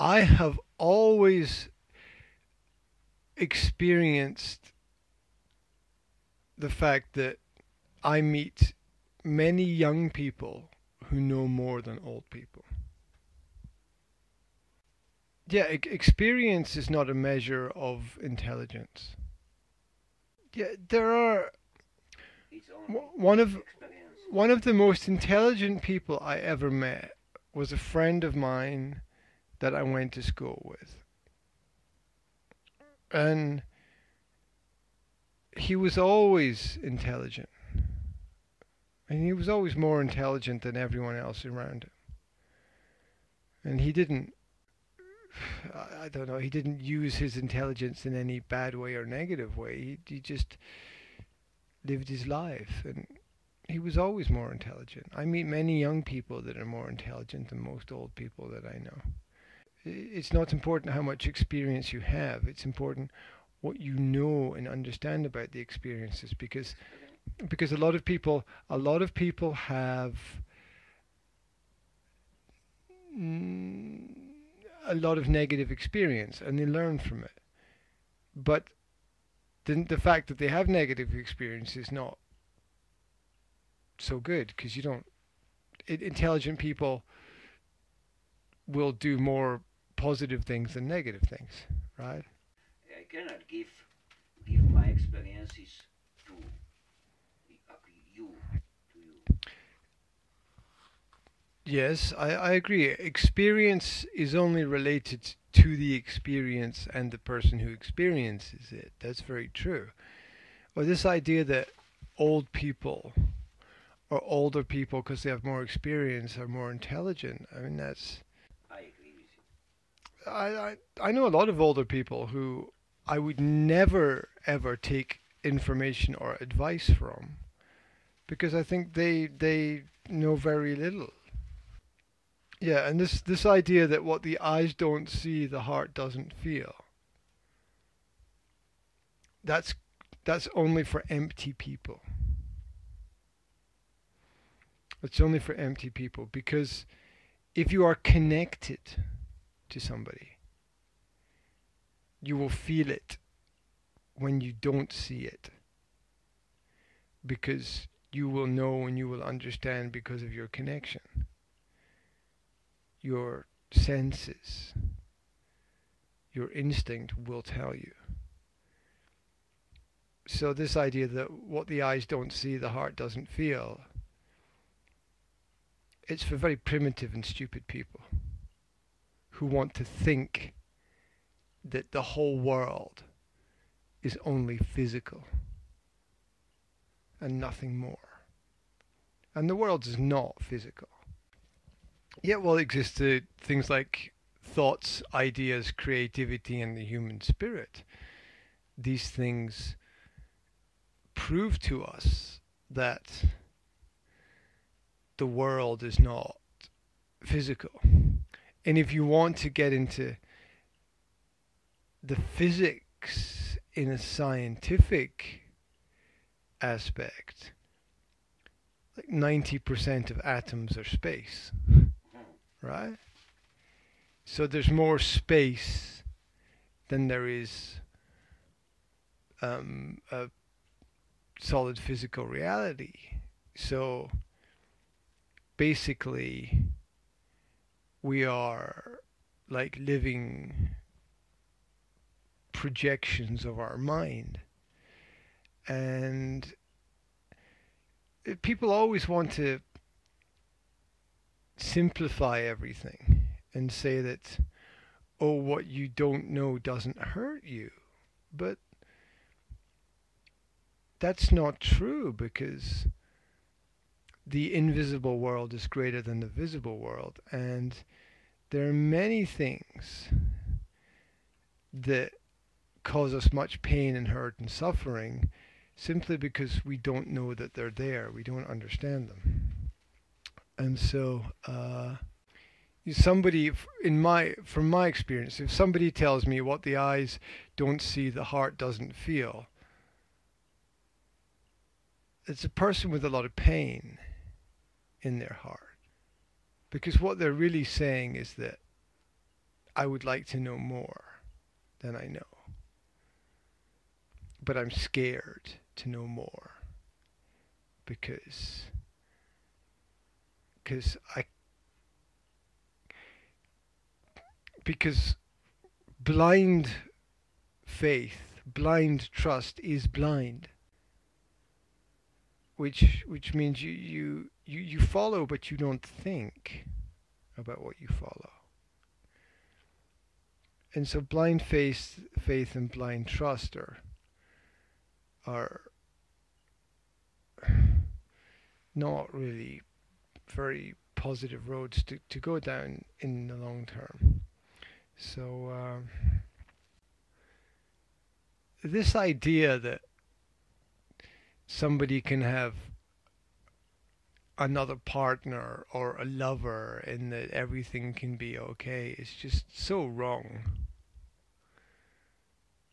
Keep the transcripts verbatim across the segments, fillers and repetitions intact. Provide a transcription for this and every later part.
I have always experienced the fact that I meet many young people who know more than old people. Yeah, e- experience is not a measure of intelligence. Yeah, there are w- one of one of the most intelligent people I ever met was a friend of mine that I went to school with. And he was always intelligent. And he was always more intelligent than everyone else around him. And he didn't, I don't know, he didn't use his intelligence in any bad way or negative way. He, he just lived his life. And he was always more intelligent. I meet many young people that are more intelligent than most old people that I know. It's not important how much experience you have. It's important what you know and understand about the experiences, because because a lot of people a lot of people have mm, a lot of negative experience and they learn from it. But the the fact that they have negative experience is not so good, because you don't it, intelligent people will do more positive things than negative things, right? I cannot give give my experiences to you. To you. Yes, I, I agree. Experience is only related to the experience and the person who experiences it. That's very true. Or this idea that old people or older people, because they have more experience, are more intelligent. I mean, that's. I, I I know a lot of older people who I would never ever take information or advice from, because I think they they know very little. Yeah, and this this idea that what the eyes don't see, the heart doesn't feel. That's that's only for empty people. It's only for empty people, because if you are connected to somebody, you will feel it when you don't see it, because you will know and you will understand because of your connection, your senses, your instinct will tell you. So this idea that what the eyes don't see, the heart doesn't feel, it's for very primitive and stupid people who want to think that the whole world is only physical and nothing more. And the world is not physical. Yet while it exists, uh, things like thoughts, ideas, creativity, and the human spirit, these things prove to us that the world is not physical. And if you want to get into the physics in a scientific aspect, like ninety percent of atoms are space, right? So there's more space than there is um, a solid physical reality. So basically, we are like living projections of our mind. And people always want to simplify everything and say that, oh, what you don't know doesn't hurt you. But that's not true, because the invisible world is greater than the visible world, and there are many things that cause us much pain and hurt and suffering simply because we don't know that they're there. We don't understand them. And so uh, somebody in my from my experience, if somebody tells me what the eyes don't see, the heart doesn't feel, it's a person with a lot of pain in their heart, because what they're really saying is that I would like to know more than I know. But I'm scared to know more because because I because blind faith, blind trust is blind, which which means you you you, you follow, but you don't think about what you follow. And so blind faith faith and blind trust are are not really very positive roads to, to go down in the long term. So um, this idea that somebody can have another partner or a lover and that everything can be okay is just so wrong.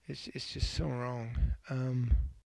It's, it's just so wrong. Um,